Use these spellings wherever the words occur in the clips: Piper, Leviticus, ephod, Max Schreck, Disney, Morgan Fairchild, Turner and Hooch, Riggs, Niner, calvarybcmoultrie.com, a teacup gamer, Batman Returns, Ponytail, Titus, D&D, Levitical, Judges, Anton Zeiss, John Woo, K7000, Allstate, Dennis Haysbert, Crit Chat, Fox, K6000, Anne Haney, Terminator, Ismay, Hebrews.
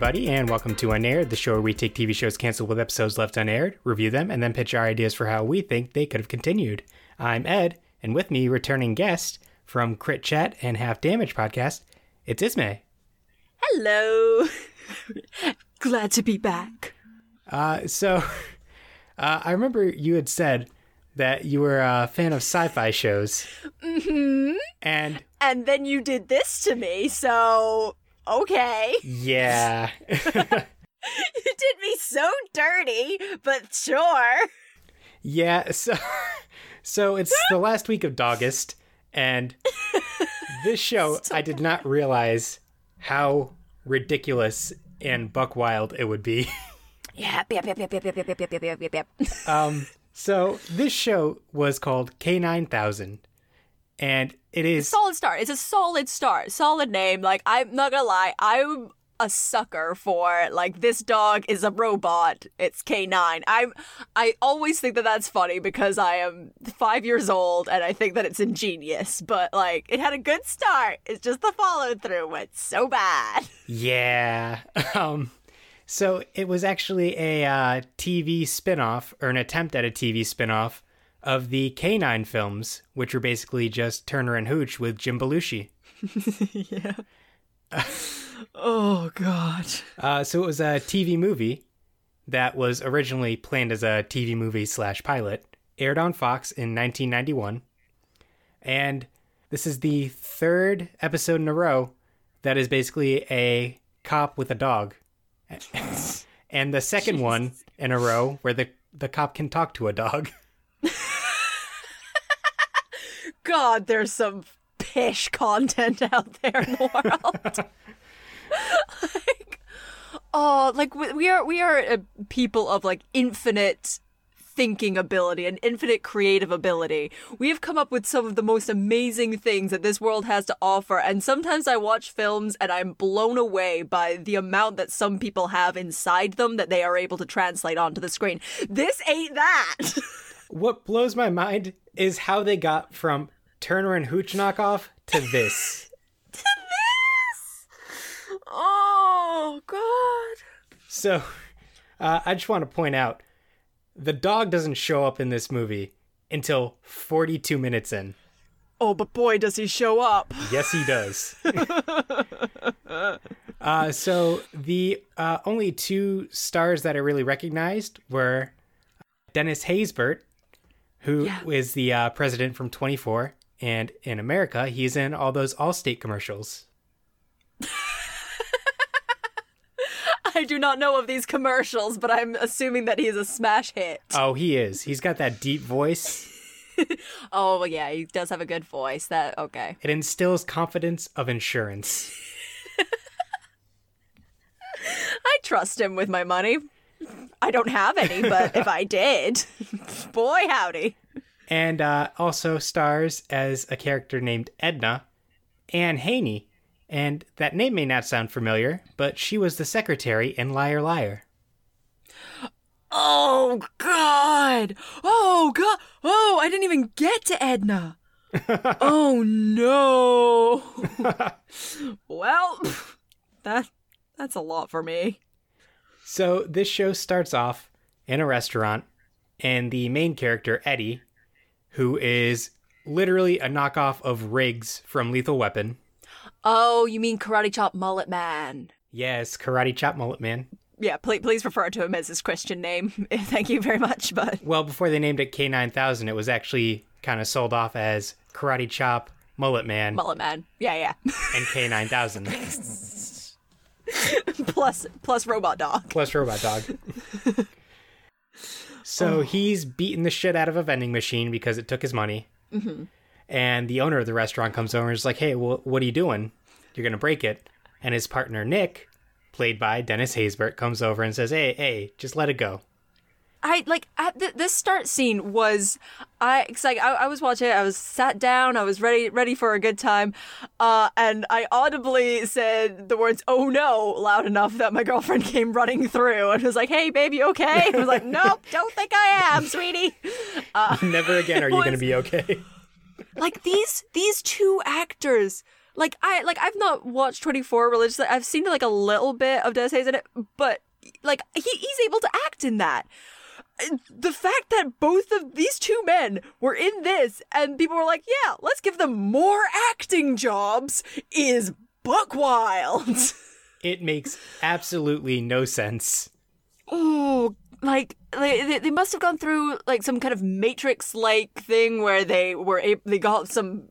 everybody, and welcome to Unaired, the show where we take TV shows canceled with episodes left unaired, review them, and then pitch our ideas for how we think they could have continued. I'm Ed, and with me, returning guest from Crit Chat and Half Damage Podcast, it's Ismay. Hello. Glad to be back. I remember you had said that you were a fan of sci-fi shows. Mm-hmm. And then you did this to me, so... Okay. Yeah. You did me so dirty, but sure. Yeah, so it's the last week of Dogist, and this show, I did not realize how ridiculous and buck wild it would be. Yeah. So this show was called K9000, and it is... Solid start. It's a solid start. Solid name. Like, I'm not gonna lie, I'm a sucker for, like, this dog is a robot. It's K9. I always think that that's funny because I am 5 years old and I think that it's ingenious. But, like, it had a good start. It's just the follow-through went so bad. Yeah. So it was actually a TV spinoff, or an attempt at a TV spinoff, of the K9 films, which were basically just Turner and Hooch with Jim Belushi. Yeah. Oh, God. So it was a TV movie that was originally planned as a TV movie / pilot, aired on Fox in 1991. And this is the third episode in a row that is basically a cop with a dog. And the second one in a row where the cop can talk to a dog. God, there's some pish content out there in the world. we are a people of, like, infinite thinking ability and infinite creative ability. We have come up with some of the most amazing things that this world has to offer, and sometimes I watch films and I'm blown away by the amount that some people have inside them that they are able to translate onto the screen. This ain't that. What blows my mind is how they got from Turner and Hooch knockoff to this. To this? Oh, God. So, I just want to point out, the dog doesn't show up in this movie until 42 minutes in. Oh, but boy, does he show up. Yes, he does. So, the only two stars that I really recognized were Dennis Haysbert, who is the president from 24, and in America, he's in all those Allstate commercials. I do not know of these commercials, but I'm assuming that he's a smash hit. Oh, he is. He's got that deep voice. Oh, yeah, he does have a good voice. Okay. It instills confidence of insurance. I trust him with my money. I don't have any, but if I did, boy, howdy. And also stars as a character named Edna, Anne Haney. And that name may not sound familiar, but she was the secretary in Liar Liar. Oh, God. Oh, God. Oh, I didn't even get to Edna. Oh, no. Well, that's a lot for me. So this show starts off in a restaurant, and the main character, Eddie, who is literally a knockoff of Riggs from Lethal Weapon. Oh, you mean Karate Chop Mullet Man. Yes, Karate Chop Mullet Man. Yeah, please refer to him as his Christian name. Thank you very much, but... Well, before they named it K9000, it was actually kind of sold off as Karate Chop Mullet Man. Mullet Man, yeah. And K9000. plus robot dog. Plus robot dog. So he's beating the shit out of a vending machine because it took his money. Mm-hmm. And the owner of the restaurant comes over and is like, hey, well, what are you doing? You're going to break it. And his partner, Nick, played by Dennis Haysbert, comes over and says, hey, just let it go. This start scene was, I was watching it, I was sat down, I was ready for a good time, and I audibly said the words, oh no, loud enough that my girlfriend came running through and was like, hey, baby, okay? And I was like, nope, don't think I am, sweetie. Never again are you going to be okay. Like, these two actors... I've not watched 24 religiously. I've seen like a little bit of Dennis Hays in it, but like he's able to act in that. The fact that both of these two men were in this and people were like, yeah, let's give them more acting jobs is buck wild. It makes absolutely no sense. Oh, like they must have gone through like some kind of Matrix-like thing where they got some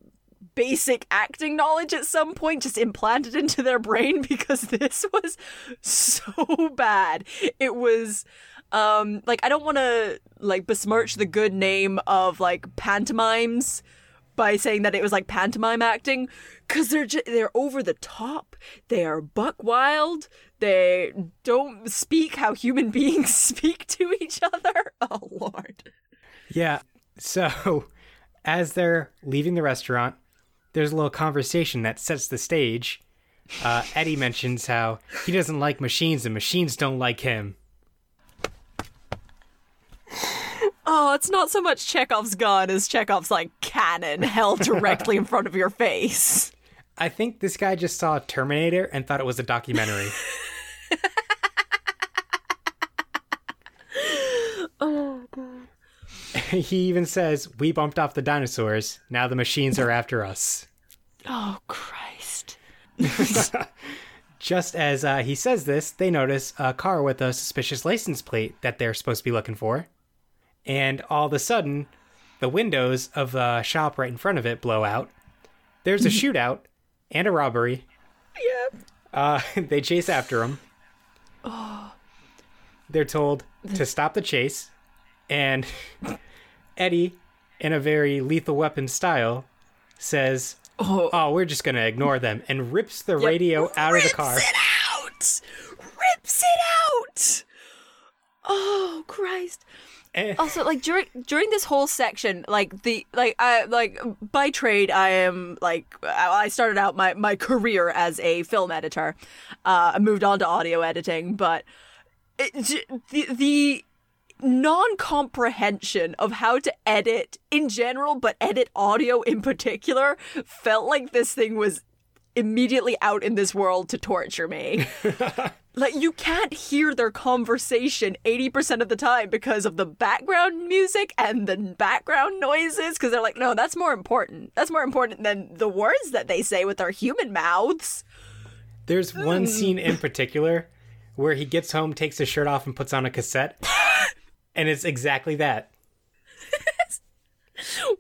basic acting knowledge at some point just implanted into their brain, because this was so bad. It was I don't want to like besmirch the good name of like pantomimes by saying that it was like pantomime acting, because they're over the top. They are buck wild. They don't speak how human beings speak to each other. Oh, Lord. Yeah. So as they're leaving the restaurant, there's a little conversation that sets the stage. Eddie mentions how he doesn't like machines and machines don't like him. Oh, it's not so much Chekhov's gun as Chekhov's, like, cannon held directly in front of your face. I think this guy just saw Terminator and thought it was a documentary. Oh, God. He even says, we bumped off the dinosaurs. Now the machines are after us. Oh, Christ. Just as he says this, they notice a car with a suspicious license plate that they're supposed to be looking for. And all of a sudden, the windows of the shop right in front of it blow out. There's a shootout and a robbery. Yep. They chase after them. Oh. They're told to stop the chase. And Eddie, in a very Lethal Weapon style, says, oh we're just going to ignore them, and rips the radio out of the car. Rips it out! Oh, Christ. Also, like during this whole section, like I like by trade I am like I started out my career as a film editor. I moved on to audio editing, but the non-comprehension of how to edit in general, but edit audio in particular, felt like this thing was immediately out in this world to torture me. Like, you can't hear their conversation 80% of the time because of the background music and the background noises, because they're like, no, that's more important. That's more important than the words that they say with their human mouths. There's one scene in particular where he gets home, takes his shirt off, and puts on a cassette, and it's exactly that.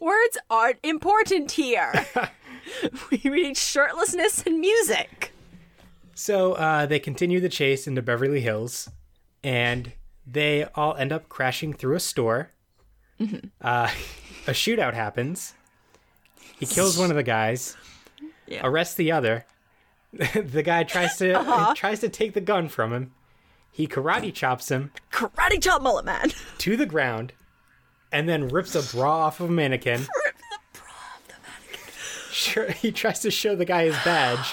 Words aren't important here. We need shirtlessness and music. So they continue the chase into Beverly Hills, and they all end up crashing through a store. Mm-hmm. A shootout happens. He kills one of the guys, arrests the other. The guy tries to take the gun from him. He karate chops him. Karate chop mullet man. To the ground, and then rips a bra off of a mannequin. Rips the bra off the mannequin. Sure, he tries to show the guy his badge.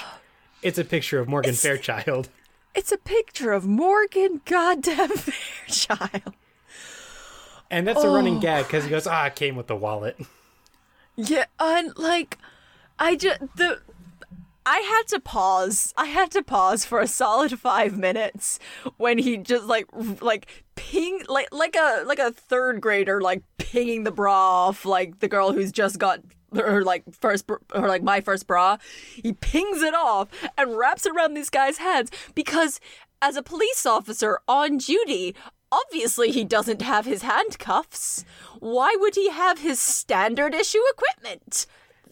It's a picture of Morgan Fairchild. It's a picture of Morgan goddamn Fairchild. And that's a running gag, because he goes, it came with the wallet. Yeah, and like, I had to pause. I had to pause for a solid 5 minutes when he just like ping like a third grader like pinging the bra off like the girl who's just got my first bra. He pings it off and wraps it around these guys' heads, because as a police officer on duty, obviously he doesn't have his handcuffs. Why would he have his standard issue equipment?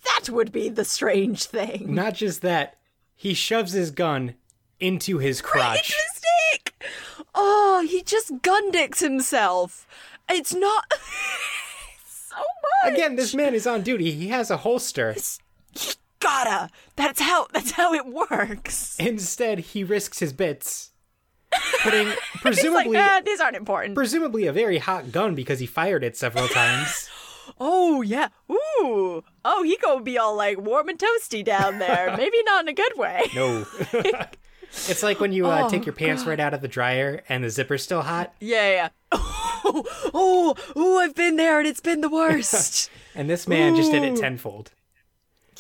That would be the strange thing. Not just that, he shoves his gun into his crotch. Right, into his dick! Oh, he just gun dicks himself. It's not... So much. Again, this man is on duty. He has a holster. He gotta. That's how it works. Instead, he risks his bits, putting presumably like, these aren't important. Presumably a very hot gun, because he fired it several times. Oh yeah. Ooh. Oh, he gonna be all like warm and toasty down there. Maybe not in a good way. No. It's like when you take your pants right out of the dryer and the zipper's still hot. Yeah. Oh, I've been there and it's been the worst. And this man just did it tenfold.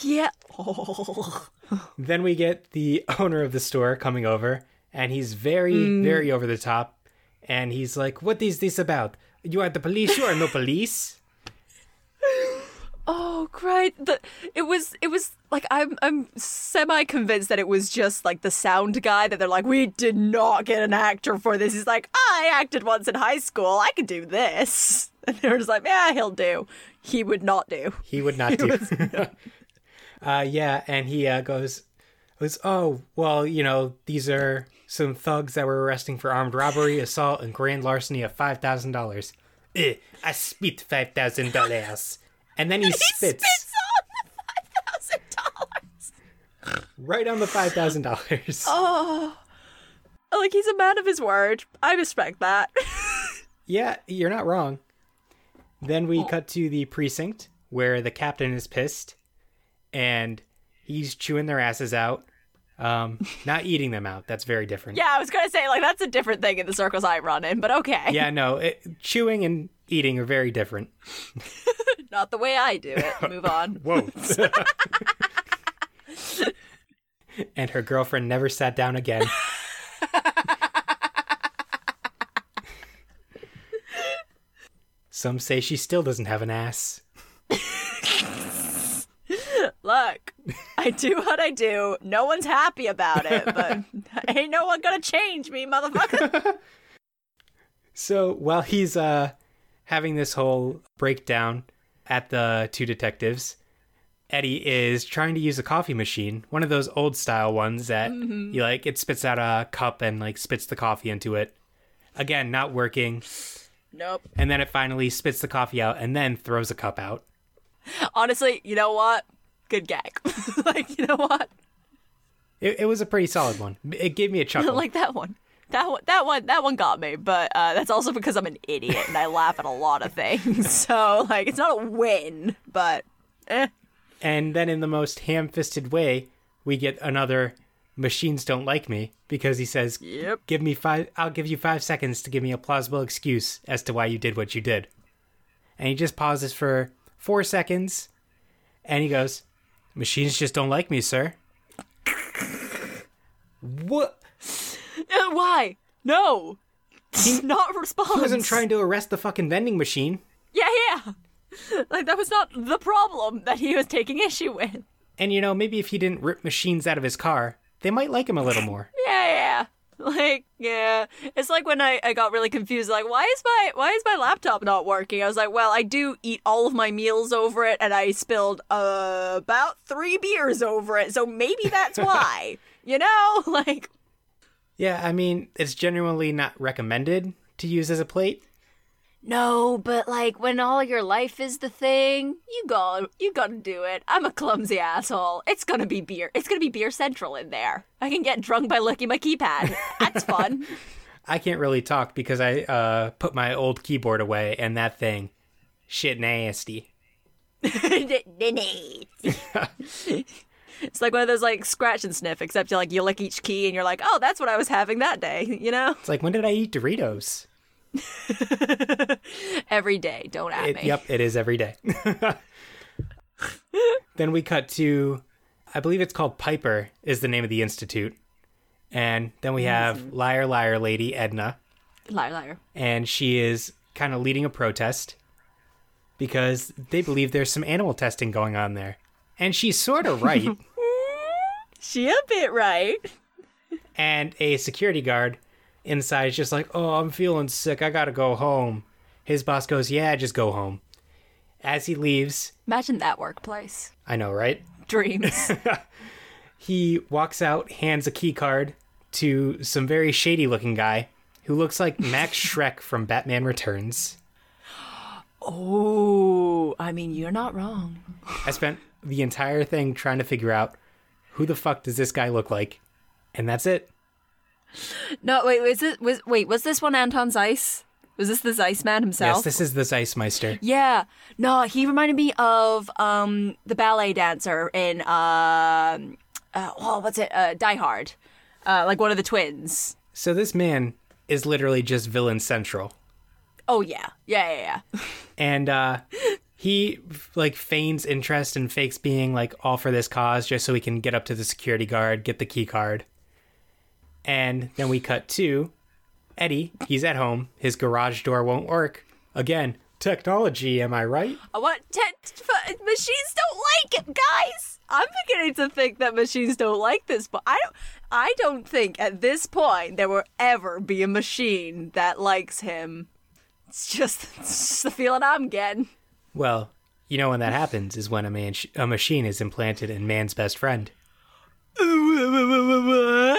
Yeah. Oh. Then we get the owner of the store coming over, and he's very over the top. And he's like, what is this about? You are the police, you are no police. Oh, great. It was like, I'm semi-convinced that it was just like the sound guy that they're like, we did not get an actor for this. He's like, I acted once in high school. I can do this. And they were just like, yeah, he'll do. He would not do. He would not do. Yeah, and he goes, oh, well, you know, these are some thugs that were arresting for armed robbery, assault, and grand larceny of $5,000. I spit $5,000. And then he spits on the $5,000. Right on the $5,000. Oh, like, he's a man of his word. I respect that. Yeah, you're not wrong. Then we cut to the precinct where the captain is pissed and he's chewing their asses out. Not eating them out. That's very different. Yeah, I was going to say, like, that's a different thing in the circles I run in, but okay. Yeah, no, chewing and eating are very different. Not the way I do it. Move on. Whoa. And her girlfriend never sat down again. Some say she still doesn't have an ass. Look, I do what I do. No one's happy about it, but ain't no one gonna change me, motherfucker. So while he's having this whole breakdown at the two detectives, Eddie is trying to use a coffee machine, one of those old style ones that you like, it spits out a cup and like spits the coffee into it. Again, not working. Nope. And then it finally spits the coffee out and then throws a cup out. Honestly, you know what? Good gag. Like, you know what? It was a pretty solid one. It gave me a chuckle. Like that one. That one got me, but that's also because I'm an idiot and I laugh at a lot of things. So, like, it's not a win, but eh. And then in the most ham-fisted way, we get another machines don't like me, because he says, yep. I'll give you 5 seconds to give me a plausible excuse as to why you did what you did. And he just pauses for 4 seconds and he goes, machines just don't like me, sir. What? Why? No. He not response. He wasn't trying to arrest the fucking vending machine. Yeah. Like, that was not the problem that he was taking issue with. And, you know, maybe if he didn't rip machines out of his car, they might like him a little more. Yeah. Like, yeah. It's like when I got really confused, like, why is my laptop not working? I was like, well, I do eat all of my meals over it, and I spilled about 3 beers over it, so maybe that's why. You know? Like... Yeah, I mean, it's genuinely not recommended to use as a plate. No, but, like, when all your life is the thing, you gotta do it. I'm a clumsy asshole. It's gonna be beer. It's gonna be Beer Central in there. I can get drunk by licking my keypad. That's fun. I can't really talk because I put my old keyboard away, and that thing, shit nasty. It's like one of those, like, scratch and sniff, except you, like, you lick each key and you're like, oh, that's what I was having that day, you know? It's like, when did I eat Doritos? Every day. Don't at me. Yep, it is every day. Then we cut to, I believe it's called Piper is the name of the institute. And then we have Liar Liar Lady Edna. Liar Liar. And she is kind of leading a protest because they believe there's some animal testing going on there. And she's sort of right. She a bit right. And a security guard inside is just like, oh, I'm feeling sick. I gotta go home. His boss goes, yeah, just go home. As he leaves... Imagine that workplace. I know, right? Dreams. He walks out, hands a key card to some very shady-looking guy who looks like Max Schreck from Batman Returns. Oh, I mean, you're not wrong. I spent... the entire thing trying to figure out who the fuck does this guy look like, and that's it. No, wait, was this one Anton Zeiss? Was this the Zeiss man himself? Yes, this is the Zeissmeister. Yeah, no, he reminded me of the ballet dancer in Die Hard, like one of the twins. So this man is literally just villain central. Oh yeah. And he like feigns interest and fakes being like all for this cause just so he can get up to the security guard, get the key card. And then we cut to Eddie. He's at home. His garage door won't work. Again, technology, am I right? What? Machines don't like it, guys! I'm beginning to think that machines don't like this, but I don't think at this point there will ever be a machine that likes him. It's just the feeling I'm getting. Well, you know when that happens is when a machine is implanted in man's best friend. What?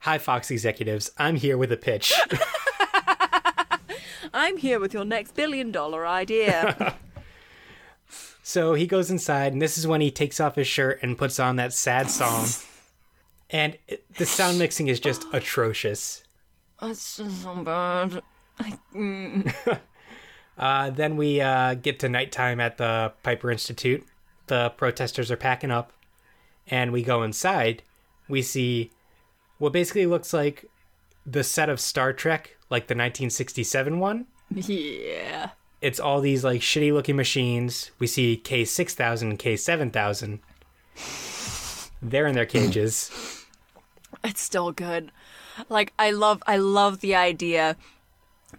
Hi, Fox executives. I'm here with a pitch. I'm here with your next $1 billion idea. So he goes inside, and this is when he takes off his shirt and puts on that sad song. And the sound mixing is just atrocious. That's just so bad. Then we get to nighttime at the Piper Institute. The protesters are packing up, and we go inside. We see what basically looks like the set of Star Trek, like the 1967 one. Yeah. It's all these like shitty looking machines. We see K6000 and K7000. They're in their cages. It's still good. Like I love the idea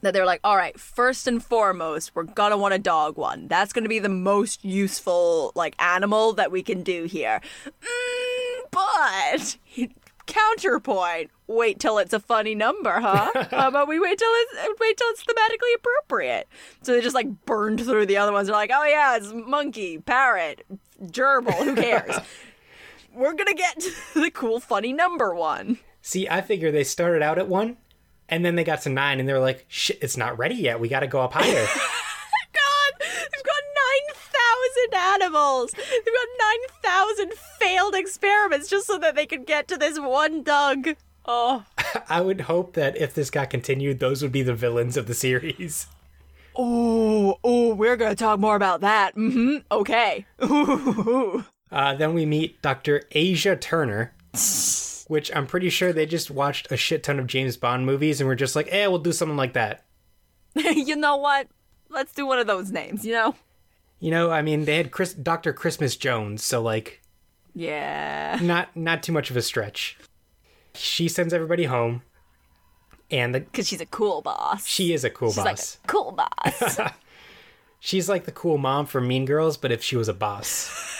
that they're like, all right, first and foremost, we're gonna want a dog one. That's gonna be the most useful like animal that we can do here. But counterpoint, wait till it's a funny number, huh? How about we wait till it's thematically appropriate? So they just like burned through the other ones. They're like, oh yeah, it's monkey, parrot, gerbil, who cares? We're gonna get to the cool funny number one. See, I figure they started out at 1. And then they got to 9, and they were like, shit, it's not ready yet. We got to go up higher. God, they've got 9,000 animals. They've got 9,000 failed experiments just so that they could get to this one dog. Oh. I would hope that if this got continued, those would be the villains of the series. Oh, we're going to talk more about that. Mm-hmm. Okay. Then we meet Dr. Asia Turner. Which I'm pretty sure they just watched a shit ton of James Bond movies and were just like, we'll do something like that. You know what? Let's do one of those names, you know? You know, I mean, they had Dr. Christmas Jones, so like... Yeah. Not too much of a stretch. She sends everybody home. And because she's a cool boss. She is a cool boss. She's like a cool boss. She's like the cool mom from Mean Girls, but if she was a boss...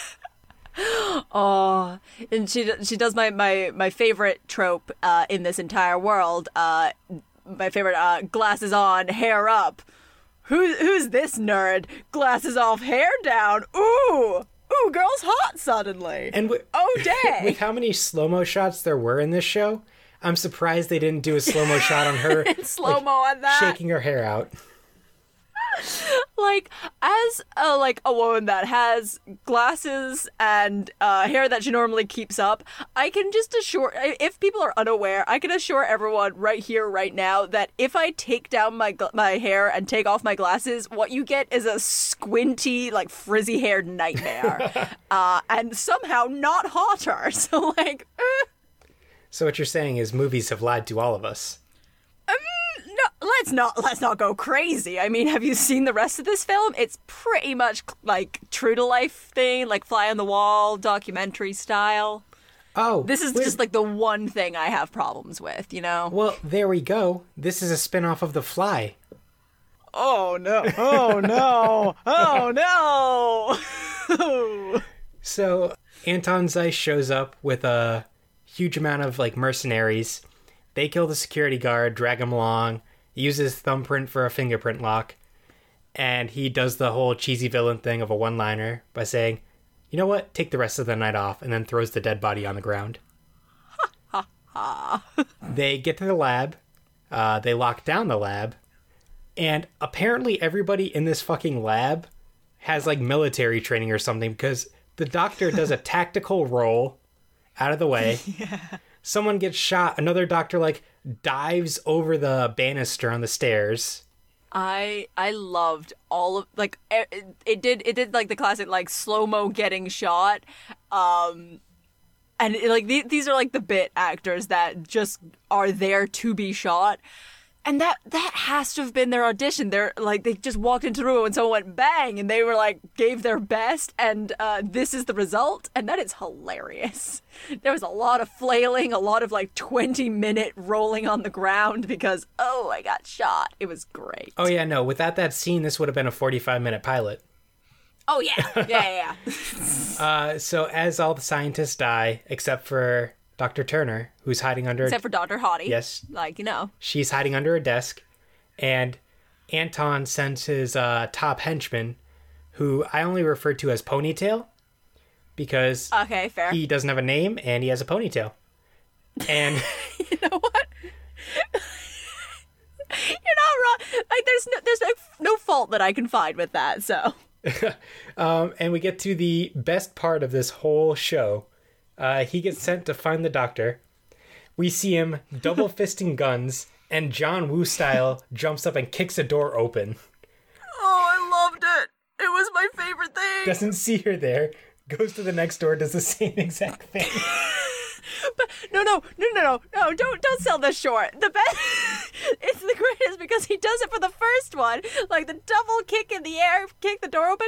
Oh, and she does my favorite trope in this entire world. My favorite glasses on, hair up. Who's this nerd? Glasses off, hair down. Ooh, girl's hot suddenly. And oh dang! With how many slow mo shots there were in this show, I'm surprised they didn't do a slow mo shot on her. Slow mo like, on that, shaking her hair out. Like, as a woman that has glasses and hair that she normally keeps up, I can just assure, if people are unaware, I can assure everyone right here, right now, that if I take down my hair and take off my glasses, what you get is a squinty, like, frizzy-haired nightmare. And somehow not hotter. So, like, So what you're saying is movies have lied to all of us. No, let's not go crazy. I mean, have you seen the rest of this film? It's pretty much like true to life thing, like fly on the wall, documentary style. Oh, this is just like the one thing I have problems with, you know? Well, there we go. This is a spinoff of The Fly. Oh no! Oh no! Oh no! So Anton Zeiss shows up with a huge amount of like mercenaries. They kill the security guard, drag him along, use his thumbprint for a fingerprint lock, and he does the whole cheesy villain thing of a one-liner by saying, you know what, take the rest of the night off, and then throws the dead body on the ground. Ha, ha, ha. They get to the lab, they lock down the lab, and apparently everybody in this fucking lab has, like, military training or something, because the doctor does a tactical roll out of the way. Yeah. Someone gets shot. Another doctor, like, dives over the banister on the stairs. I loved all of, like, it did like, the classic, like, slow-mo getting shot. And, like, these are, like, the bit actors that just are there to be shot. And that has to have been their audition. They're like, they just walked into the room and someone went bang, and they were like, gave their best, and this is the result. And that is hilarious. There was a lot of flailing, a lot of like 20-minute rolling on the ground because, oh, I got shot. It was great. Oh yeah, no, without that scene, this would have been a 45-minute pilot. Oh yeah, yeah, yeah. So as all the scientists die, except for Dr. Turner, who's hiding under... Except for Dr. Hottie. Yes. Like, you know. She's hiding under a desk, and Anton sends his top henchman, who I only refer to as Ponytail, because... Okay, fair. He doesn't have a name, and he has a ponytail. And... You know what? You're not wrong. Like, there's no fault that I can find with that, so... And we get to the best part of this whole show. He gets sent to find the doctor. We see him double fisting guns, and John Woo style jumps up and kicks a door open. Oh, I loved it. It was my favorite thing. Doesn't see her there. Goes to the next door, does the same exact thing. But no, don't sell this short. The best, it's the greatest because he does it for the first one, like the double kick in the air, kick the door open.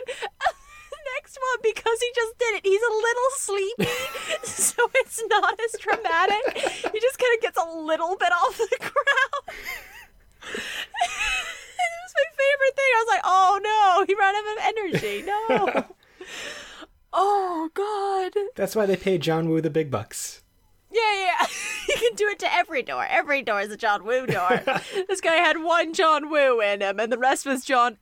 Next one, because he just did it, he's a little sleepy, so it's not as dramatic. He just kind of gets a little bit off the ground. It was my favorite thing. I was like, oh no, he ran out of energy. No. Oh god. That's why they paid John Woo the big bucks. Yeah. You can do it to every door. Every door is a John Woo door. This guy had one John Woo in him, and the rest was John.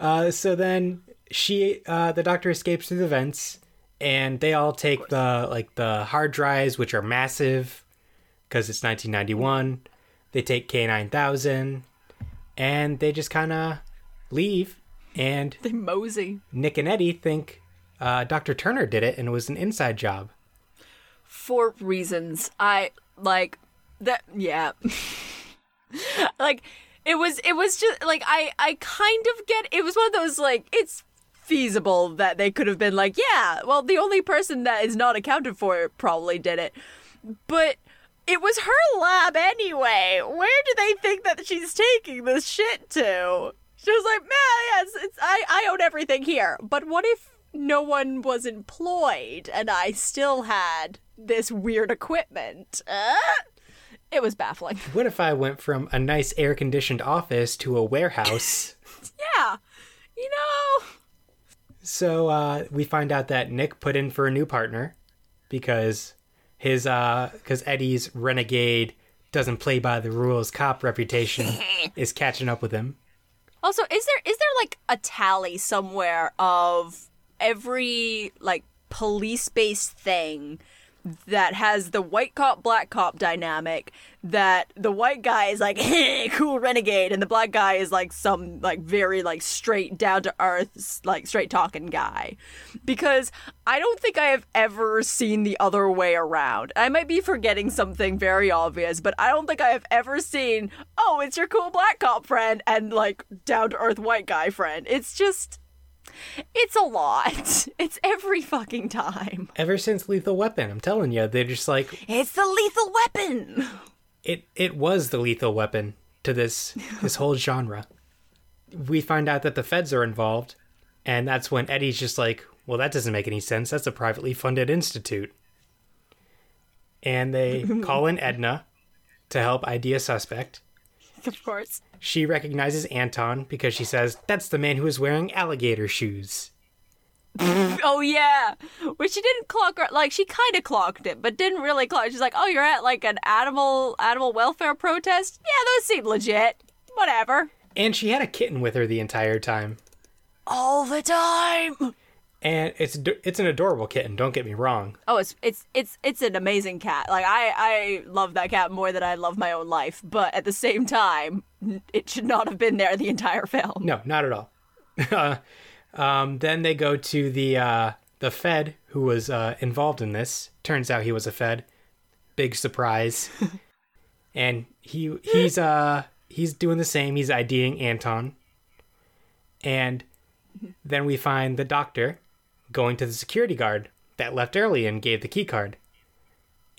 So then the doctor escapes through the vents, and they all take the hard drives, which are massive because it's 1991. They take K9000, and they just kind of leave. And they mosey. Nick and Eddie think Dr. Turner did it, and it was an inside job. For reasons, I like that. Yeah, like. It was just, like, I kind of get, it was one of those, like, it's feasible that they could have been like, yeah, well, the only person that is not accounted for probably did it. But it was her lab anyway. Where do they think that she's taking this shit to? She was like, man, yes, I own everything here. But what if no one was employed and I still had this weird equipment? It was baffling. What if I went from a nice air-conditioned office to a warehouse? Yeah, you know. So we find out that Nick put in for a new partner because his because Eddie's renegade doesn't play by the rules cop reputation is catching up with him. Also, is there like a tally somewhere of every like police-based thing that has the white cop, black cop dynamic, that the white guy is like, hey, cool renegade, and the black guy is like some like very like straight down to earth, like straight talking guy? Because I don't think I have ever seen the other way around. I might be forgetting something very obvious, but I don't think I have ever seen, oh, it's your cool black cop friend and like down to earth white guy friend. It's just, it's a lot. It's every fucking time. Ever since Lethal Weapon, I'm telling you, they're just like... It's the Lethal Weapon! It was the Lethal Weapon to this whole genre. We find out that the feds are involved, and that's when Eddie's just like, well, that doesn't make any sense. That's a privately funded institute. And they call in Edna to help ID a suspect. Of course. She recognizes Anton because she says, that's the man who is wearing alligator shoes. Oh, yeah. Which she didn't clock, like, she kind of clocked it, but didn't really clock it. She's like, oh, you're at, like, an animal welfare protest? Yeah, those seem legit. Whatever. And she had a kitten with her the entire time. All the time! And it's an adorable kitten, don't get me wrong. Oh, it's an amazing cat. Like, I love that cat more than I love my own life. But at the same time, it should not have been there the entire film. No, not at all. Then they go to the Fed who was involved in this. Turns out he was a Fed. Big surprise. And he's doing the same. He's IDing Anton. And then we find the doctor going to the security guard that left early and gave the key card.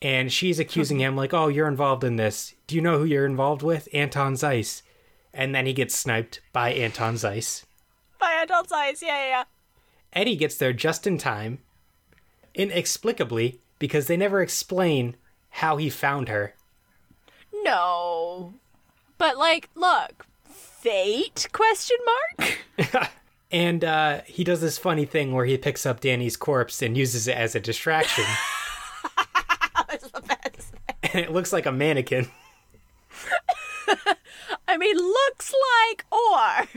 And she's accusing him, like, oh, you're involved in this. Do you know who you're involved with? Anton Zeiss. And then he gets sniped by Anton Zeiss. By Anton Zeiss, yeah. Eddie gets there just in time, inexplicably, because they never explain how he found her. No. But, like, look, fate, question mark? And he does this funny thing where he picks up Danny's corpse and uses it as a distraction. And it looks like a mannequin. I mean, looks like, or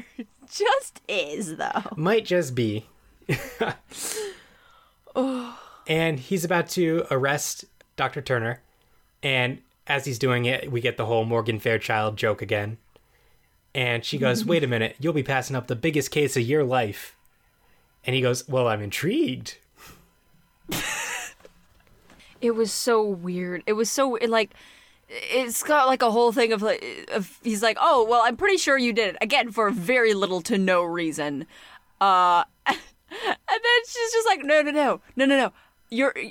just is, though. Might just be. Oh. And he's about to arrest Dr. Turner. And as he's doing it, we get the whole Morgan Fairchild joke again. And she goes, wait a minute, you'll be passing up the biggest case of your life. And he goes, well, I'm intrigued. It was so weird. It was so, like, it's got like a whole thing of, like, he's like, oh, well, I'm pretty sure you did it. Again, for very little to no reason. And then she's just like, no.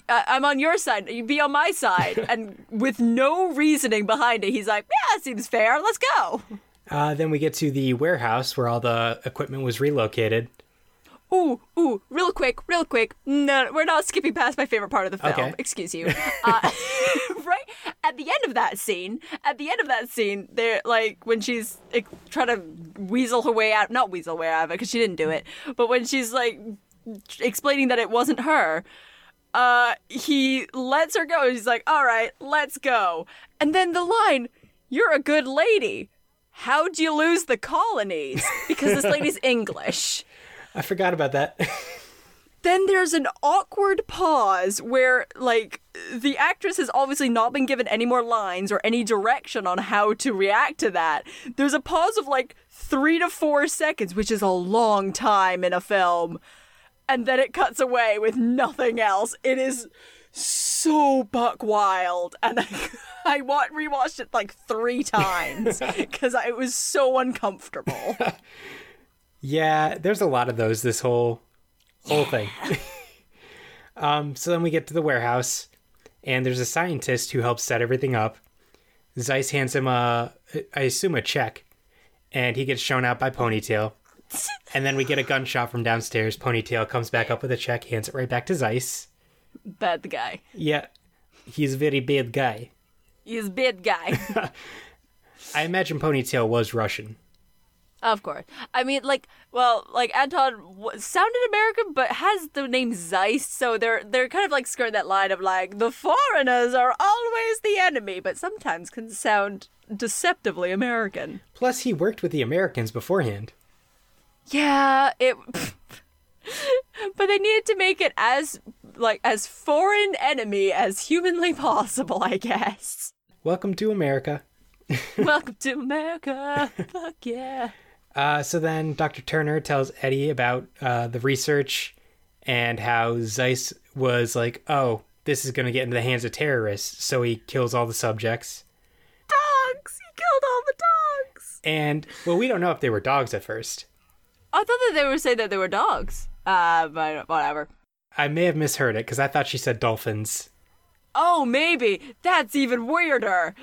I'm on your side. You be on my side. And with no reasoning behind it, he's like, yeah, seems fair. Let's go. Then we get to the warehouse where all the equipment was relocated. Ooh, real quick. No, we're not skipping past my favorite part of the film. Okay. Excuse you. Right at the end of that scene, they're like, when she's trying to not weasel her way out of it, because she didn't do it, but when she's like explaining that it wasn't her, he lets her go, and she's like, all right, let's go. And then the line, you're a good lady. How'd you lose the colonies? Because this lady's English. I forgot about that. Then there's an awkward pause where, like, the actress has obviously not been given any more lines or any direction on how to react to that. There's a pause of, like, 3 to 4 seconds, which is a long time in a film. And then it cuts away with nothing else. It is so buck wild. And I rewatched it, like, 3 times because it was so uncomfortable. Yeah, there's a lot of those, this whole thing. So then we get to the warehouse, and there's a scientist who helps set everything up. Zeiss hands him, I assume, a check, and he gets shown out by Ponytail. And then we get a gunshot from downstairs. Ponytail comes back up with a check, hands it right back to Zeiss. Bad guy. Yeah, he's very bad guy. I imagine Ponytail was Russian. Of course. I mean, Anton sounded American, but has the name Zeiss, so they're kind of, like, skirting that line of, like, the foreigners are always the enemy, but sometimes can sound deceptively American. Plus, he worked with the Americans beforehand. Yeah, but they needed to make it as foreign enemy as humanly possible, I guess. Welcome to America. Welcome to America. Fuck yeah. So then Dr. Turner tells Eddie about the research and how Zeiss was like, oh, this is going to get into the hands of terrorists. So he kills all the subjects. Dogs! He killed all the dogs! And, well, we don't know if they were dogs at first. I thought that they were saying that they were dogs. But whatever. I may have misheard it because I thought she said dolphins. Oh, maybe. That's even weirder.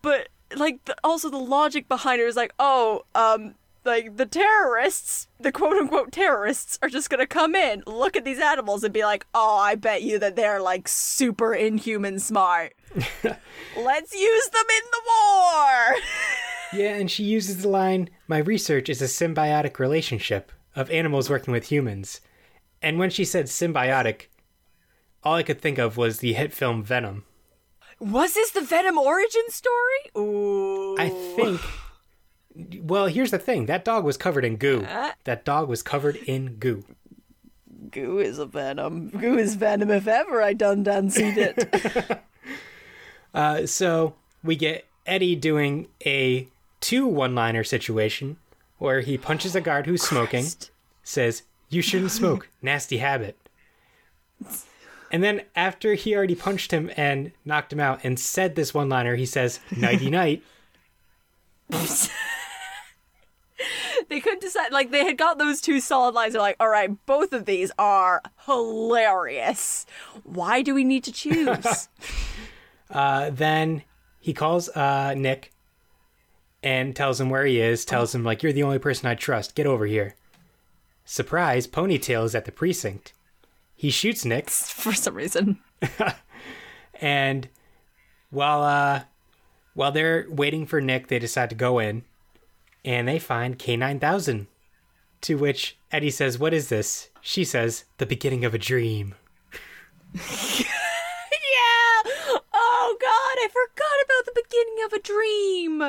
But, like, also the logic behind it is like, oh, like, the terrorists, the quote-unquote terrorists, are just gonna come in, look at these animals, and be like, oh, I bet you that they're, like, super inhuman smart. Let's use them in the war! Yeah, and she uses the line, my research is a symbiotic relationship of animals working with humans. And when she said symbiotic, all I could think of was the hit film Venom. Was this the Venom origin story? Ooh. I think... Well, here's the thing. That dog was covered in goo. Goo is a venom. Goo is venom if ever I done seen it. So we get Eddie doing a 2 one-liner situation where he punches a guard who's smoking, says, you shouldn't smoke. Nasty habit. And then after he already punched him and knocked him out and said this one-liner, he says, nighty-night. They couldn't decide, like, they had got those two solid lines. They're like, all right, both of these are hilarious. Why do we need to choose? Then he calls Nick and tells him where he is, tells him, like, you're the only person I trust. Get over here. Surprise, Ponytail is at the precinct. He shoots Nick. For some reason. And while they're waiting for Nick, they decide to go in. And they find K9000. To which Eddie says, what is this? She says, the beginning of a dream. Yeah! Oh, God, I forgot about the beginning of a dream.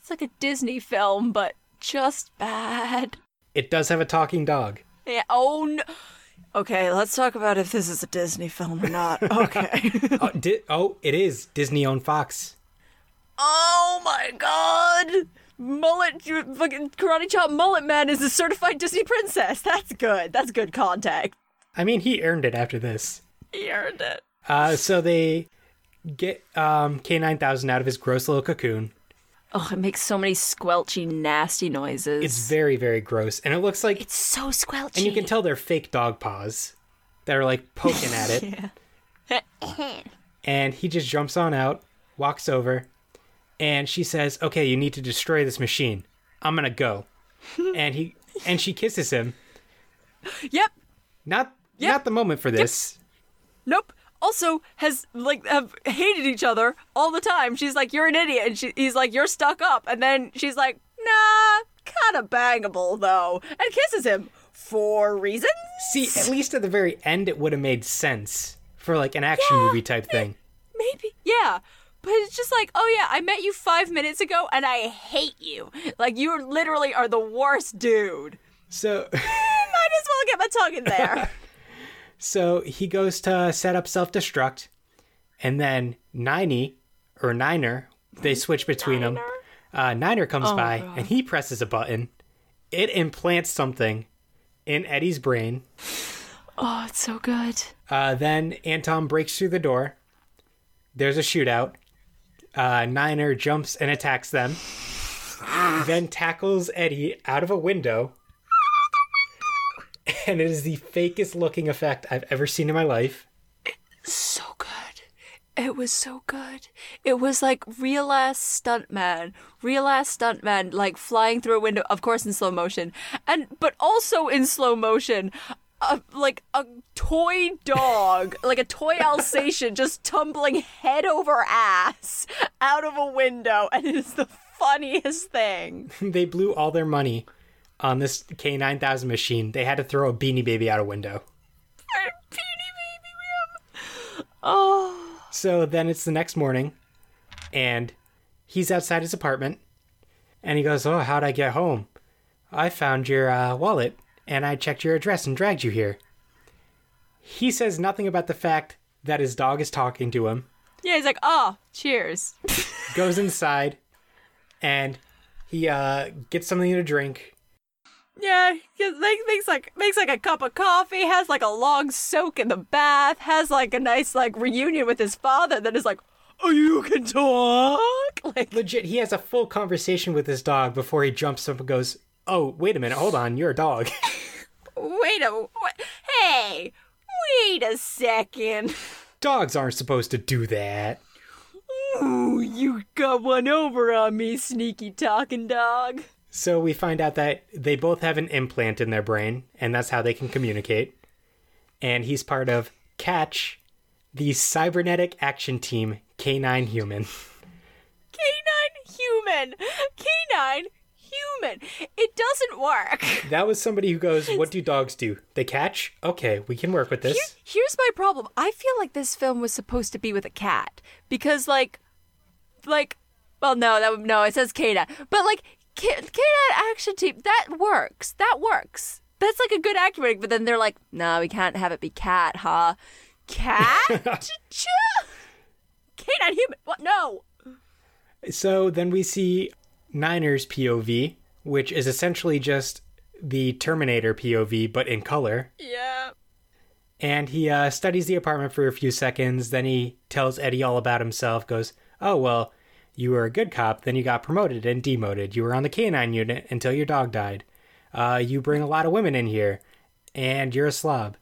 It's like a Disney film, but just bad. It does have a talking dog. Yeah, oh, no. Okay, let's talk about if this is a Disney film or not. Okay. Oh, it is. Disney owned Fox. Oh, my God. Mullet, fucking Karate Chop Mullet Man is a certified Disney princess. That's good. That's good contact. I mean, he earned it after this. He earned it. So they get K9000 out of his gross little cocoon. Oh, it makes so many squelchy, nasty noises. It's very, very gross. And it looks like... It's so squelchy. And you can tell they're fake dog paws that are, like, poking at it. Yeah. And he just jumps on out, walks over, and she says, okay, you need to destroy this machine. I'm gonna go. And she kisses him. Yep. Not the moment for this. Yep. Nope. Also have hated each other all the time. She's like, you're an idiot. And he's like, you're stuck up. And then she's like, nah, kind of bangable though. And kisses him for reasons. See, at least at the very end, it would have made sense for like an action movie type thing. Maybe. Yeah. But it's just like, oh yeah, I met you 5 minutes ago and I hate you. Like, you literally are the worst dude. So. Might as well get my tongue in there. So he goes to set up self-destruct, and then Niner, they switch between them. Niner comes by, God. And he presses a button. It implants something in Eddie's brain. Oh, it's so good. Then Anton breaks through the door. There's a shootout. Niner jumps and attacks them, then tackles Eddie out of a window. And it is the fakest looking effect I've ever seen in my life. So good. It was so good. It was like real ass stuntman, like flying through a window, of course in slow motion, but also in slow motion, like a toy dog, like a toy Alsatian just tumbling head over ass out of a window. And it is the funniest thing. They blew all their money on this K9000 machine. They had to throw a Beanie Baby out a window. Beanie Baby, man. Oh. So then it's the next morning, and he's outside his apartment, and he goes, oh, how'd I get home? I found your wallet, and I checked your address and dragged you here. He says nothing about the fact that his dog is talking to him. Yeah, he's like, oh, cheers. Goes inside, and he gets something to drink. Yeah, makes like a cup of coffee, has like a long soak in the bath, has like a nice like reunion with his father that is like, oh, you can talk? Like, legit, he has a full conversation with his dog before he jumps up and goes, oh, wait a minute, hold on, you're a dog. Wait a second. Dogs aren't supposed to do that. Ooh, you got one over on me, sneaky talking dog. So we find out that they both have an implant in their brain, and that's how they can communicate. And he's part of CATCH, the Cybernetic Action Team, K9 Human. K9 Human. It doesn't work. That was somebody who goes, what do dogs do? They catch? Okay, we can work with this. Here's my problem. I feel like this film was supposed to be with a cat, because like, well, no, it says K9, but like, K9 action team, that works. That's like a good acronym, but then they're like, no, we can't have it be cat, huh? Cat? K9 human, what? No. So then we see Niner's POV, which is essentially just the Terminator POV, but in color. Yeah. And he studies the apartment for a few seconds, then he tells Eddie all about himself, goes, oh, well, You were a good cop, then you got promoted and demoted. You were on the canine unit until your dog died. You bring a lot of women in here, and you're a slob.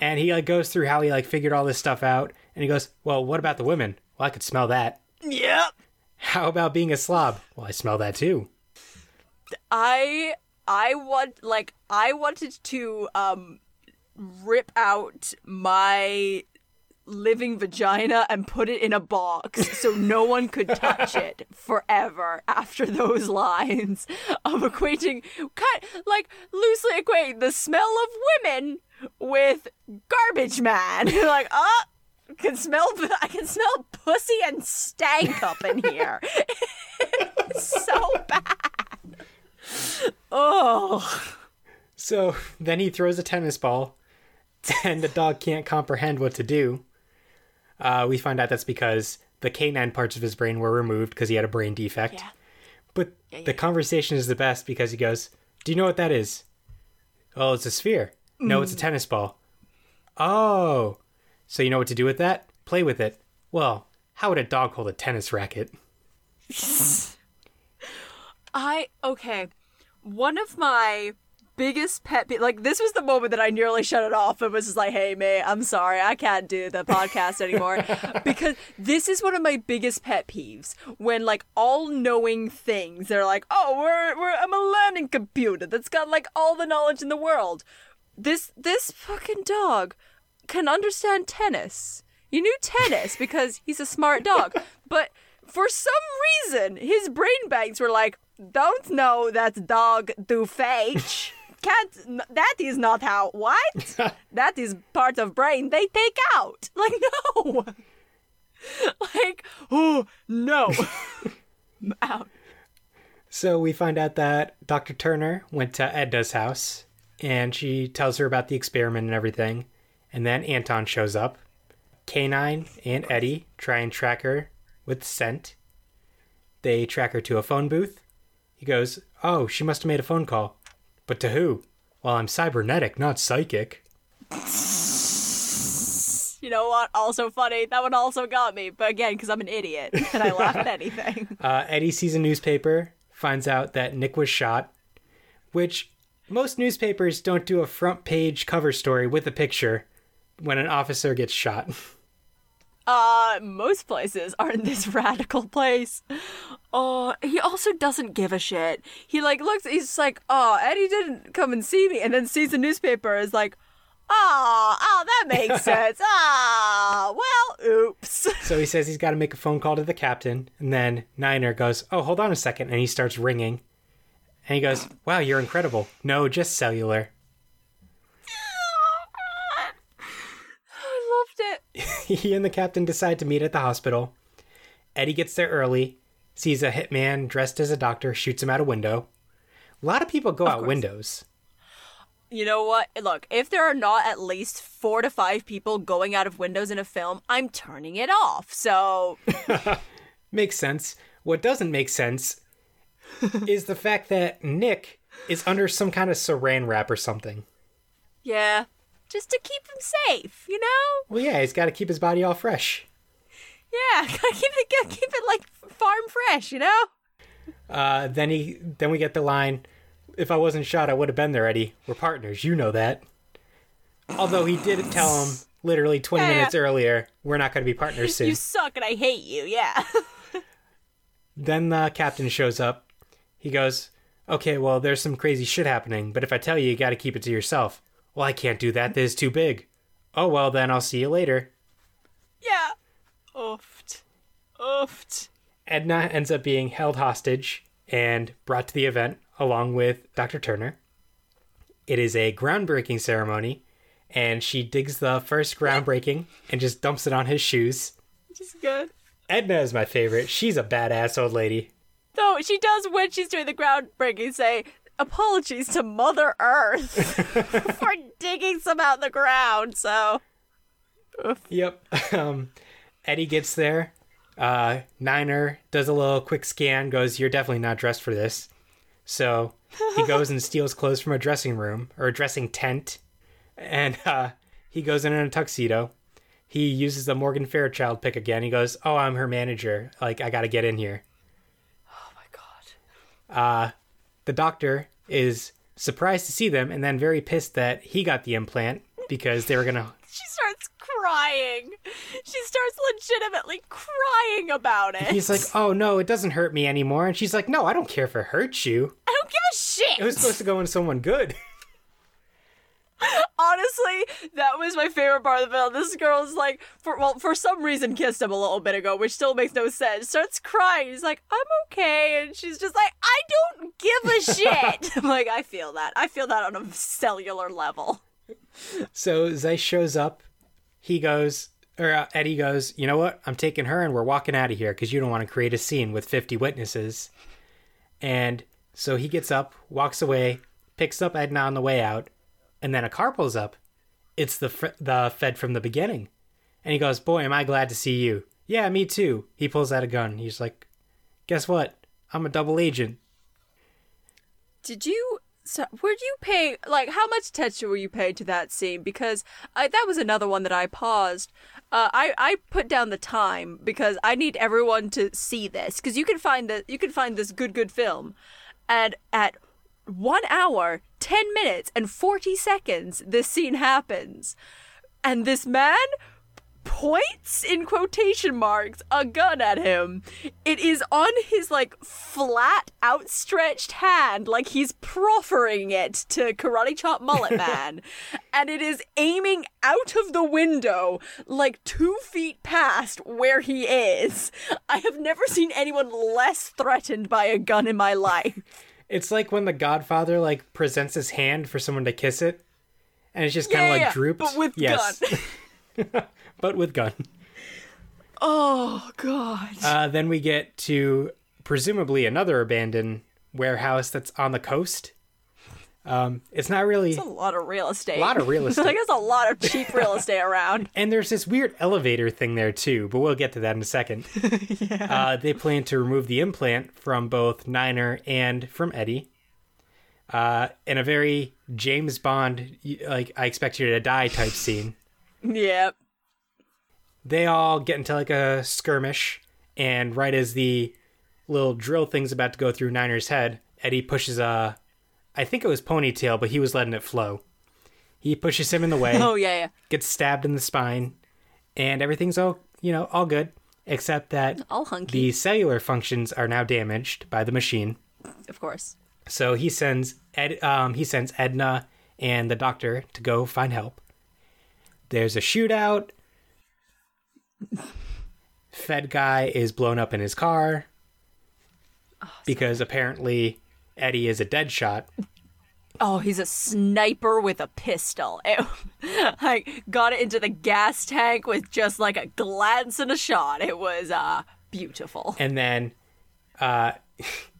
And he, goes through how he, figured all this stuff out, and he goes, well, what about the women? Well, I could smell that. Yep. How about being a slob? Well, I smell that, too. I wanted to, rip out my living vagina and put it in a box so no one could touch it forever after those lines of equating, loosely equating the smell of women with garbage man. I can smell pussy and stank up in here. It's so bad. Oh. So then he throws a tennis ball and the dog can't comprehend what to do. We find out that's because the canine parts of his brain were removed because he had a brain defect. Yeah. But the conversation is the best because he goes, do you know what that is? Oh, it's a sphere. Mm. No, it's a tennis ball. Oh, so you know what to do with that? Play with it. Well, how would a dog hold a tennis racket? Okay. One of my biggest pet peeve, this was the moment that I nearly shut it off and was just like, hey, mate, I'm sorry, I can't do the podcast anymore. Because this is one of my biggest pet peeves when, all-knowing things, they're like, oh, I'm a learning computer that's got, all the knowledge in the world. This fucking dog can understand tennis. You knew tennis because he's a smart dog. But for some reason, his brain banks were like, don't know that dog do fetch. That is not how, what? That is part of brain they take out. No. Oh, no. I'm out. So we find out that Dr. Turner went to Edna's house, and she tells her about the experiment and everything. And then Anton shows up. K9 and Eddie try and track her with scent. They track her to a phone booth. He goes, oh, she must have made a phone call. But to who? Well, I'm cybernetic, not psychic. You know what? Also funny. That one also got me. But again, because I'm an idiot and I laugh at anything. Eddie sees a newspaper, finds out that Nick was shot, which most newspapers don't do a front page cover story with a picture when an officer gets shot. Most places aren't this radical place. Oh, he also doesn't give a shit. He, looks, he's just like, oh, Eddie didn't come and see me, and then sees the newspaper, is like, oh, that makes sense. Well, oops. So he says he's got to make a phone call to the captain, and then Niner goes, oh, hold on a second, and he starts ringing. And he goes, wow, you're incredible. No, just cellular. He and the captain decide to meet at the hospital. Eddie gets there early, sees a hitman dressed as a doctor, shoots him out a window. A lot of people go out windows. You know what? Look, if there are not at least 4 to 5 people going out of windows in a film, I'm turning it off, so... Makes sense. What doesn't make sense is the fact that Nick is under some kind of saran wrap or something. Yeah. Just to keep him safe, you know? Well, yeah, he's got to keep his body all fresh. Yeah, gotta keep it farm fresh, you know? Then we get the line, if I wasn't shot, I would have been there, Eddie. We're partners, you know that. Although he did tell him literally 20 minutes earlier, we're not going to be partners soon. You suck and I hate you, yeah. Then the captain shows up. He goes, okay, well, there's some crazy shit happening, but if I tell you, you got to keep it to yourself. Well, I can't do that. This is too big. Oh, well, then I'll see you later. Yeah. Oofed. Edna ends up being held hostage and brought to the event along with Dr. Turner. It is a groundbreaking ceremony, and she digs the first groundbreaking and just dumps it on his shoes. Which is good. Edna is my favorite. She's a badass old lady. No, she does when she's doing the groundbreaking say... apologies to Mother Earth for digging some out the ground, so... Oof. Yep. Eddie gets there. Niner does a little quick scan, goes, you're definitely not dressed for this. So he goes and steals clothes from a dressing room, or a dressing tent, and he goes in a tuxedo, he uses the Morgan Fairchild pick again. He goes, "Oh, I'm her manager. Like, I got to get in here." Oh, my God. The doctor is surprised to see them and then very pissed that he got the implant because they were going to... She starts crying. She starts legitimately crying about it. He's like, "Oh, no, it doesn't hurt me anymore." And she's like, "No, I don't care if it hurts you. I don't give a shit. It was supposed to go into someone good." Honestly, that was my favorite part of the film. This girl's like, for some reason, kissed him a little bit ago, which still makes no sense. Starts crying. He's like, "I'm okay," and she's just like, "I don't give a shit." I'm like, I feel that. I feel that on a cellular level. So Zeiss shows up. He goes, Eddie goes, "You know what? I'm taking her, and we're walking out of here because you don't want to create a scene with 50 witnesses." And so he gets up, walks away, picks up Edna on the way out. And then a car pulls up. It's the Fed from the beginning. And he goes, "Boy, am I glad to see you." "Yeah, me too." He pulls out a gun. He's like, "Guess what? I'm a double agent." How much attention were you paying to that scene? Because that was another one that I paused. I put down the time because I need everyone to see this. Because you can find this good film. And at 1 hour, 10 minutes, and 40 seconds, this scene happens. And this man points, in quotation marks, a gun at him. It is on his, like, flat, outstretched hand, like he's proffering it to Karate Chop Mullet Man. And it is aiming out of the window, like 2 feet past where he is. I have never seen anyone less threatened by a gun in my life. It's like when the Godfather, like, presents his hand for someone to kiss it, and it's just kind of like drooped. But with gun. But with gun. Oh, God. Then we get to presumably another abandoned warehouse that's on the coast. It's not really... It's a lot of real estate. Like, there's a lot of cheap real estate around. And there's this weird elevator thing there, too, but we'll get to that in a second. Yeah. They plan to remove the implant from both Niner and from Eddie. In a very James Bond, like, I expect you to die type scene. Yep. They all get into, like, a skirmish, and right as the little drill thing's about to go through Niner's head, Eddie pushes a... I think it was Ponytail, but he was letting it flow. He pushes him in the way. Oh, yeah. Gets stabbed in the spine. And everything's all good. Except that all hunky. The cellular functions are now damaged by the machine. Of course. So he sends Edna and the doctor to go find help. There's a shootout. Fed guy is blown up in his car. Oh, because apparently... Eddie is a dead shot. Oh, he's a sniper with a pistol. I got it into the gas tank with just like a glance and a shot. It was beautiful. And then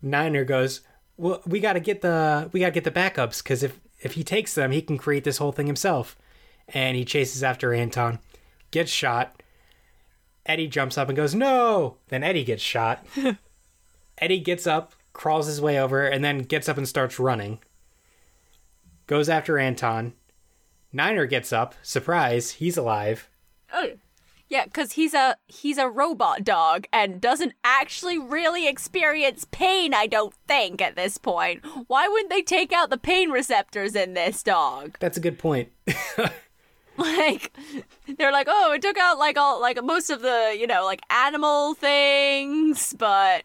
Niner goes, "Well, we gotta get the backups because if he takes them, he can create this whole thing himself." And he chases after Anton, gets shot. Eddie jumps up and goes, "No!" Then Eddie gets shot. Eddie gets up, crawls his way over, and then gets up and starts running. Goes after Anton. Niner gets up. Surprise, he's alive. Oh, yeah, because he's a robot dog and doesn't actually really experience pain, I don't think, at this point. Why wouldn't they take out the pain receptors in this dog? That's a good point. Like, they're like, "Oh, it took out like all like most of the, like animal things, but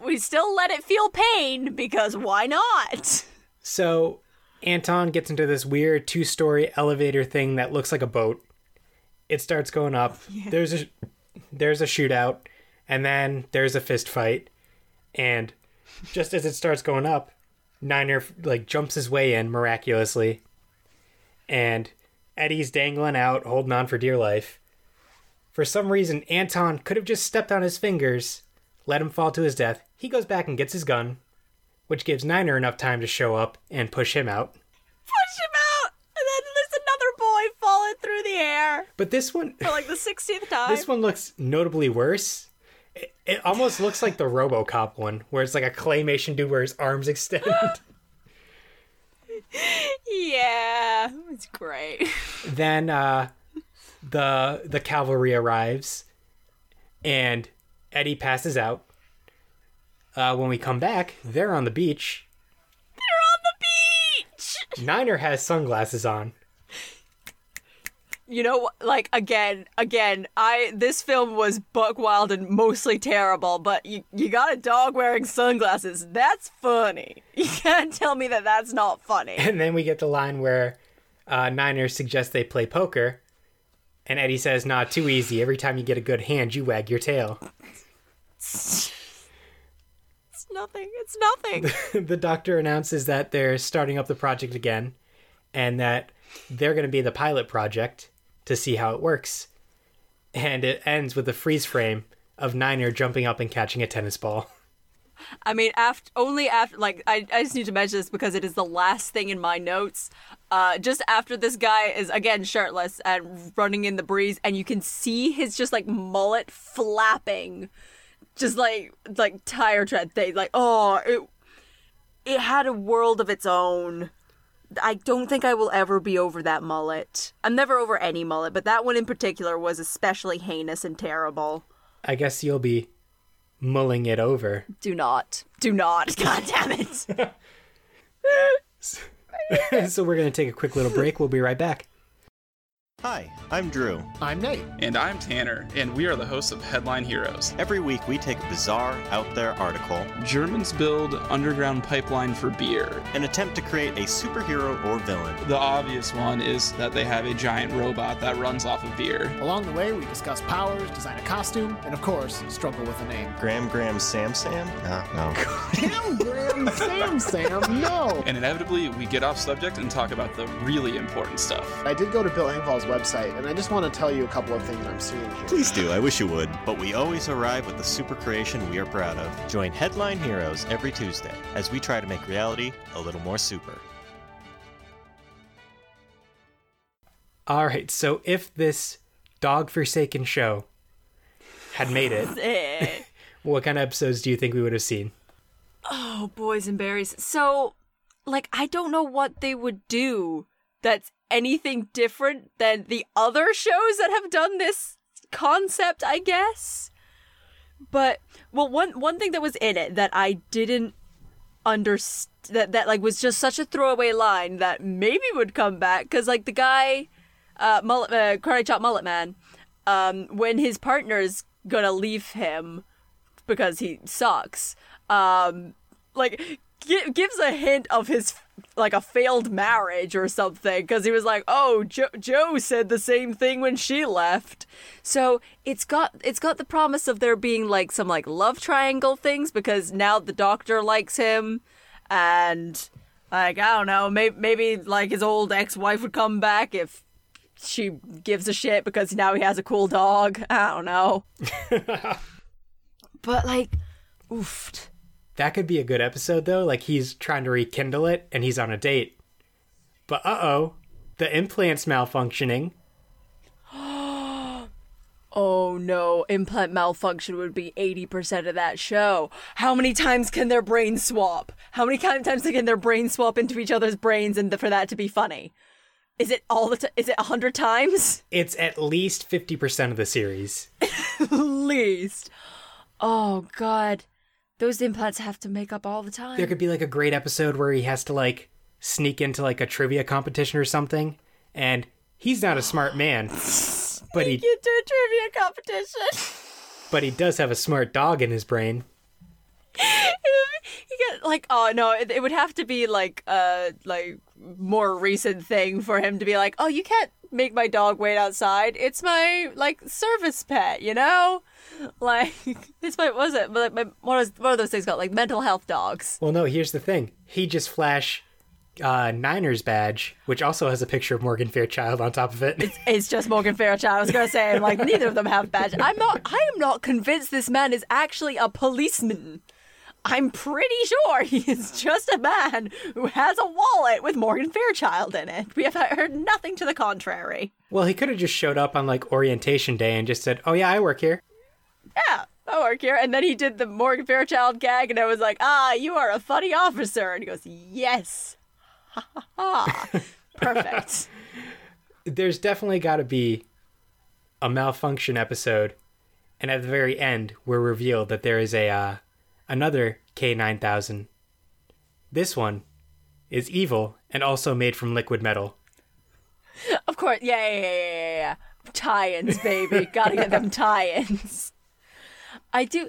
we still let it feel pain because why not?" So Anton gets into this weird 2-story elevator thing that looks like a boat. It starts going up. Yeah. There's a shootout, and then there's a fist fight. And just as it starts going up, Niner like jumps his way in miraculously, and Eddie's dangling out, holding on for dear life. For some reason, Anton could have just stepped on his fingers, let him fall to his death. He goes back and gets his gun, which gives Niner enough time to show up and push him out. And then there's another boy falling through the air. But this one... For like the 60th time. This one looks notably worse. It almost looks like the RoboCop one, where it's like a claymation dude where his arms extend. Yeah, it's great. Then the cavalry arrives and Eddie passes out. When we come back, they're on the beach. They're on the beach! Niner has sunglasses on. You know, like, again, this film was buck wild and mostly terrible, but you got a dog wearing sunglasses. That's funny. You can't tell me that that's not funny. And then we get the line where Niner suggests they play poker, and Eddie says, nah, too easy. Every time you get a good hand, you wag your tail. It's nothing. The doctor announces that they're starting up the project again, and that they're going to be the pilot project to see how it works. And it ends with a freeze frame of Niner jumping up and catching a tennis ball. I mean, I just need to mention this because it is the last thing in my notes. Just after this guy is, again, shirtless and running in the breeze, and you can see his just, like, mullet flapping. Just, like tire tread thing. Like, oh, it had a world of its own. I don't think I will ever be over that mullet. I'm never over any mullet, but that one in particular was especially heinous and terrible. I guess you'll be mulling it over. Do not. God damn it. So we're going to take a quick little break. We'll be right back. Hi, I'm Drew. I'm Nate. And I'm Tanner, and we are the hosts of Headline Heroes. Every week we take a bizarre, out-there article. Germans build underground pipeline for beer. An attempt to create a superhero or villain. The obvious one is that they have a giant robot that runs off of beer. Along the way we discuss powers, design a costume, and of course, struggle with a name. Graham Sam Sam? No. Graham Sam Sam? No! And inevitably, we get off subject and talk about the really important stuff. I did go to Bill Engvall's website, and I just want to tell you a couple of things I'm seeing here. Please do. I wish you would. But we always arrive with the super creation we are proud of. Join Headline Heroes every Tuesday as we try to make reality a little more super. All right, so if this dog-forsaken show had made it, what kind of episodes do you think we would have seen? Oh, boys and berries. So, like, I don't know what they would do that's anything different than the other shows that have done this concept, I guess. But well, one thing that was in it that I didn't understand, that like was just such a throwaway line that maybe would come back, because like the guy, Karate Chop Mullet Man, when his partner's gonna leave him because he sucks, like gives a hint of his, like, a failed marriage or something, because he was like, oh, Joe said the same thing when she left. So it's got the promise of there being like some like love triangle things, because now the doctor likes him, and like, I don't know, maybe like his old ex-wife would come back if she gives a shit, because now he has a cool dog. I don't know. But like, oof. That could be a good episode, though. Like, he's trying to rekindle it, and he's on a date. But uh-oh, the implant's malfunctioning. Oh, no. Implant malfunction would be 80% of that show. How many times can their brain swap? How many times can their brain swap into each other's brains and for that to be funny? Is it all the time? Is it 100 times? It's at least 50% of the series. At least. Oh, God. Those implants have to make up all the time. There could be, like, a great episode where he has to, like, sneak into, like, a trivia competition or something. And he's not a smart man. But he into a trivia competition. But he does have a smart dog in his brain. Oh, no, it would have to be, like more recent thing for him to be like, oh, you can't make my dog wait outside. It's my, like, service pet, you know? Like, it's my, what is it? One of those things called, like, mental health dogs. Well, no, here's the thing. He just flashed Niner's badge, which also has a picture of Morgan Fairchild on top of it. It's just Morgan Fairchild. I was going to say, I'm like, neither of them have badge. I am not convinced this man is actually a policeman. I'm pretty sure he is just a man who has a wallet with Morgan Fairchild in it. We have heard nothing to the contrary. Well, he could have just showed up on, like, orientation day and just said, oh, yeah, I work here. Yeah, I work here. And then he did the Morgan Fairchild gag, and I was like, ah, you are a funny officer. And he goes, yes. Ha, ha, ha. Perfect. There's definitely got to be a malfunction episode, and at the very end, we're revealed that there is a another K9000. This one is evil and also made from liquid metal. Of course, yeah. Tie-ins, baby. Gotta get them tie-ins. I do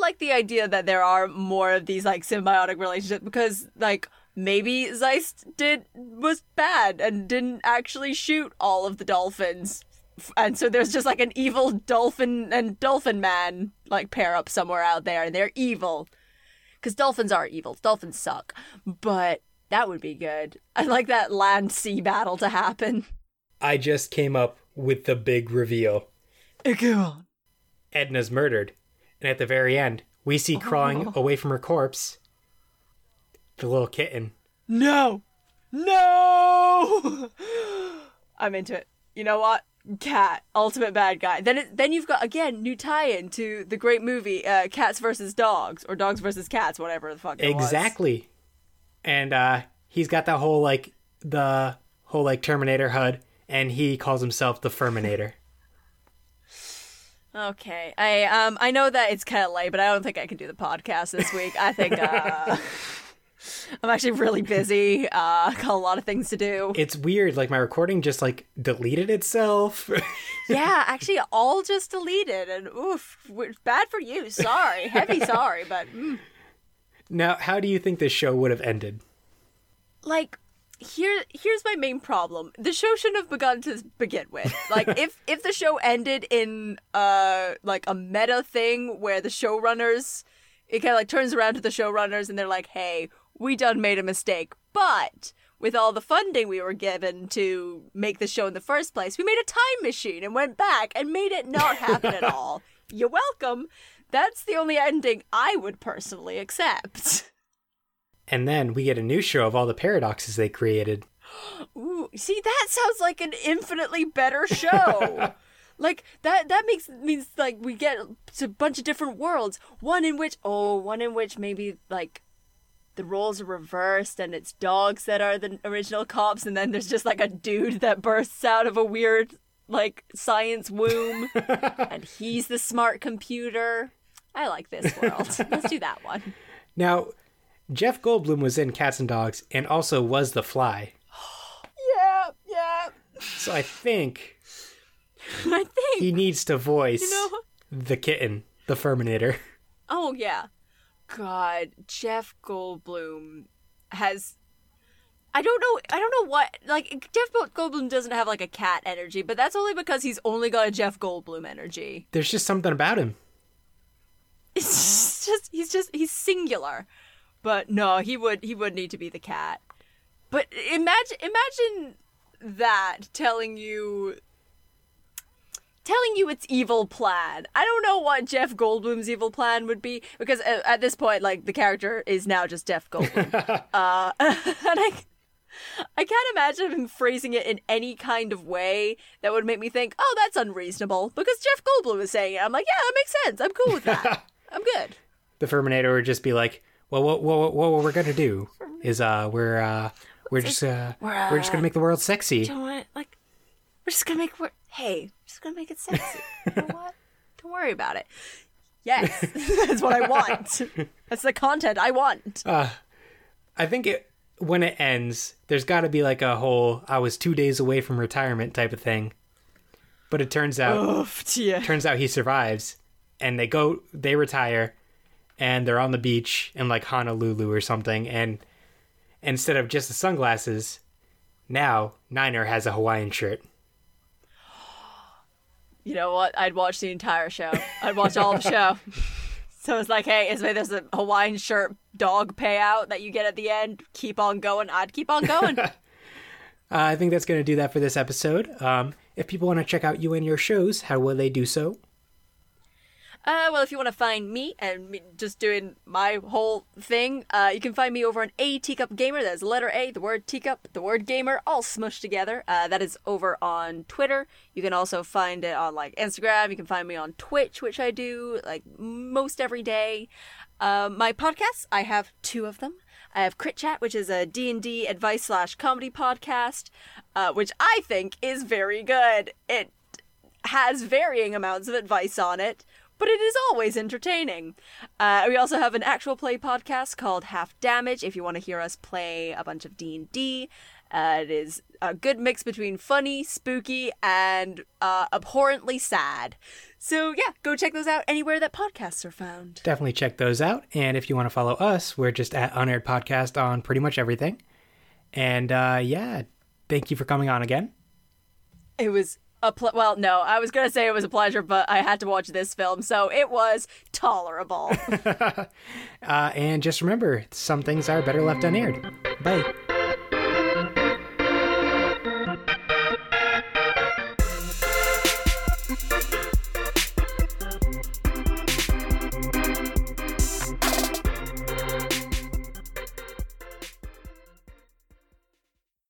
like the idea that there are more of these like symbiotic relationships, because like maybe Zeiss was bad and didn't actually shoot all of the dolphins, and so there's just like an evil dolphin and dolphin man like pair up somewhere out there, and they're evil because dolphins are evil. Dolphins suck, but that would be good. I'd like that land-sea battle to happen. I just came up with the big reveal. Go on. Edna's murdered, and at the very end, we see crawling away from her corpse the little kitten. No! I'm into it. You know what? Cat, ultimate bad guy. Then you've got, again, new tie-in to the great movie Cats versus Dogs, or Dogs versus Cats, whatever the fuck it was. Exactly. And he's got that whole, like, Terminator HUD, and he calls himself the Furminator. Okay, I know that it's kind of late, but I don't think I can do the podcast this week. I think I'm actually really busy. Got a lot of things to do. It's weird, like my recording just like deleted itself. Yeah, actually, all just deleted, and oof, bad for you. Sorry, heavy sorry, but. Mm. Now, how do you think this show would have ended? Like. Here's my main problem. The show shouldn't have begun to begin with. Like, if the show ended in like a meta thing where the showrunners, it kind of like turns around to the showrunners and they're like, hey, we done made a mistake, but with all the funding we were given to make the show in the first place, we made a time machine and went back and made it not happen at all. You're welcome. That's the only ending I would personally accept. And then we get a new show of all the paradoxes they created. Ooh, see, that sounds like an infinitely better show. Like, that means, like, we get to a bunch of different worlds. One in which maybe, like, the roles are reversed and it's dogs that are the original cops, and then there's just, like, a dude that bursts out of a weird, like, science womb. And he's the smart computer. I like this world. Let's do that one. Now... Jeff Goldblum was in Cats and Dogs and also was The Fly. Yeah. So I think he needs to voice the kitten, the Furminator. Oh, yeah. God, Jeff Goldblum has... I don't know what... Like, Jeff Goldblum doesn't have, like, a cat energy, but that's only because he's only got a Jeff Goldblum energy. There's just something about him. It's just... He's singular. But no, he would need to be the cat. But imagine that telling you its evil plan. I don't know what Jeff Goldblum's evil plan would be, because at this point, like, the character is now just Jeff Goldblum. And I can't imagine him phrasing it in any kind of way that would make me think, oh, that's unreasonable, because Jeff Goldblum is saying it. I'm like, yeah, that makes sense. I'm cool with that. I'm good. The Furminator would just be like, well, what we're gonna do is we're just gonna make the world sexy. You know what? Like, we're just gonna make it sexy. You know what? Don't worry about it. Yes, that's what I want. That's the content I want. I think when it ends, there's got to be like a whole "I was 2 days away from retirement" type of thing. But it turns out, he survives, and they retire. And they're on the beach in, like, Honolulu or something. And instead of just the sunglasses, now Niner has a Hawaiian shirt. You know what? I'd watch the entire show. I'd watch all the show. So it's like, hey, there's a Hawaiian shirt dog payout that you get at the end. Keep on going. I'd keep on going. I think that's going to do that for this episode. If people want to check out you and your shows, how will they do so? Well, if you want to find me and me just doing my whole thing, you can find me over on A Teacup Gamer. That's letter A, the word teacup, the word gamer, all smushed together. That is over on Twitter. You can also find it on, like, Instagram. You can find me on Twitch, which I do, like, most every day. My podcasts, I have two of them. I have Crit Chat, which is a D&D advice/comedy podcast, which I think is very good. It has varying amounts of advice on it, but it is always entertaining. We also have an actual play podcast called Half Damage, if you want to hear us play a bunch of D&D. It is a good mix between funny, spooky, and abhorrently sad. So yeah, go check those out anywhere that podcasts are found. Definitely check those out. And if you want to follow us, we're just at Unaired Podcast on pretty much everything. And yeah, thank you for coming on again. It was a well, no, I was going to say it was a pleasure, but I had to watch this film, so it was tolerable. And just remember, some things are better left unaired. Bye.